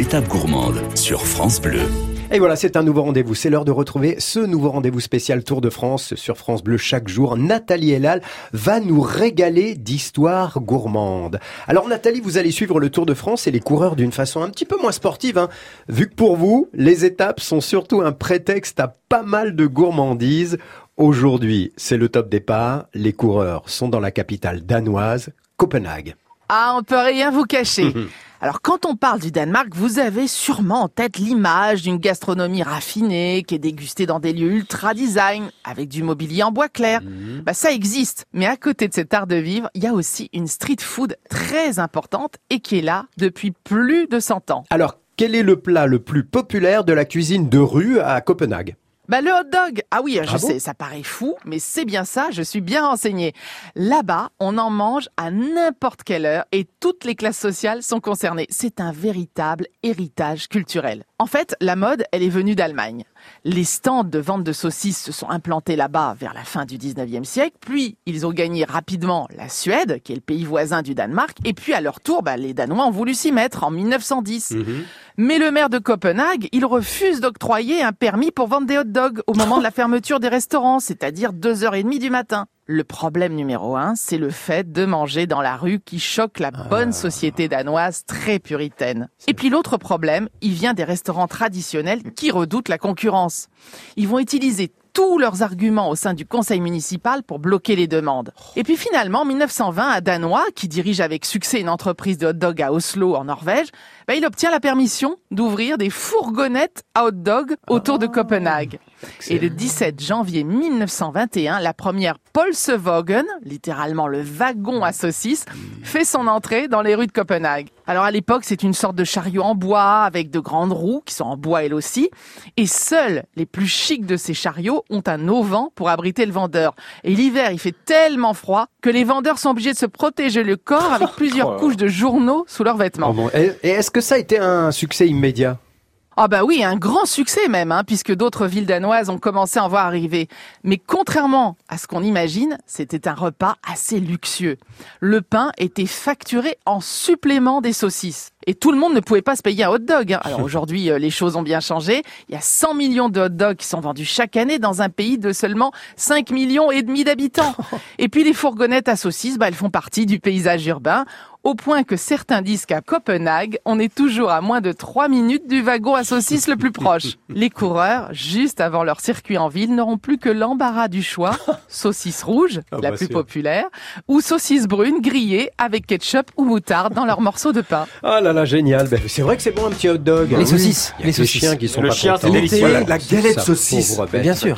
l'étape gourmande sur France Bleu. Et voilà, c'est un nouveau rendez-vous. C'est l'heure de retrouver ce nouveau rendez-vous spécial Tour de France sur France Bleu chaque jour. Nathalie Elal va nous régaler d'histoires gourmandes. Alors Nathalie, vous allez suivre le Tour de France et les coureurs d'une façon un petit peu moins sportive, hein, vu que pour vous, les étapes sont surtout un prétexte à pas mal de gourmandises. Aujourd'hui, c'est le top départ. Les coureurs sont dans la capitale danoise, Copenhague. Ah, on peut rien vous cacher. Alors, quand on parle du Danemark, vous avez sûrement en tête l'image d'une gastronomie raffinée qui est dégustée dans des lieux ultra design, avec du mobilier en bois clair. Bah, ça existe. Mais à côté de cet art de vivre, il y a aussi une street food très importante et qui est là depuis plus de 100 ans. Alors, quel est le plat le plus populaire de la cuisine de rue à Copenhague ? Bah, le hot dog. Ah oui, je sais, ça paraît fou, mais c'est bien ça, je suis bien renseignée. Là-bas, on en mange à n'importe quelle heure et toutes les classes sociales sont concernées. C'est un véritable héritage culturel. En fait, la mode, elle est venue d'Allemagne. Les stands de vente de saucisses se sont implantés là-bas vers la fin du 19e siècle, puis ils ont gagné rapidement la Suède, qui est le pays voisin du Danemark, et puis à leur tour, les Danois ont voulu s'y mettre en 1910. Mais le maire de Copenhague, il refuse d'octroyer un permis pour vendre des hot dogs au moment de la fermeture des restaurants, c'est-à-dire 2h30 du matin. Le problème numéro 1, c'est le fait de manger dans la rue qui choque la bonne société danoise très puritaine. Et puis l'autre problème, il vient des restaurants traditionnels qui redoutent la concurrence. Ils vont utiliser tous leurs arguments au sein du conseil municipal pour bloquer les demandes. Et puis finalement, en 1920, un Danois qui dirige avec succès une entreprise de hot dog à Oslo, en Norvège, il obtient la permission d'ouvrir des fourgonnettes à hot dog autour de Copenhague. Excellent. Et le 17 janvier 1921, la première Pølsevogn, littéralement le wagon à saucisses, fait son entrée dans les rues de Copenhague. Alors à l'époque, c'est une sorte de chariot en bois avec de grandes roues qui sont en bois elles aussi. Et seuls les plus chics de ces chariots ont un auvent pour abriter le vendeur. Et l'hiver, il fait tellement froid que les vendeurs sont obligés de se protéger le corps avec plusieurs couches de journaux sous leurs vêtements. Et est-ce que ça a été un succès immédiat ? Ah bah oui, un grand succès même, puisque d'autres villes danoises ont commencé à en voir arriver. Mais contrairement à ce qu'on imagine, c'était un repas assez luxueux. Le pain était facturé en supplément des saucisses. Et tout le monde ne pouvait pas se payer un hot dog. Alors aujourd'hui, les choses ont bien changé. Il y a 100 millions de hot dogs qui sont vendus chaque année dans un pays de seulement 5,5 millions d'habitants. Et puis les fourgonnettes à saucisses, elles font partie du paysage urbain, au point que certains disent qu'à Copenhague, on est toujours à moins de 3 minutes du wagon à saucisses le plus proche. Les coureurs, juste avant leur circuit en ville, n'auront plus que l'embarras du choix. Saucisse rouge, la plus populaire, ou saucisse brune grillée avec ketchup ou moutarde dans leurs morceaux de pain. Là, génial. Ben, c'est vrai que c'est bon un petit hot dog. Les saucisses. Les chiens qui sont le pas contents. Le chien, c'est délicieux. Voilà, la galette saucisse. Bien sûr.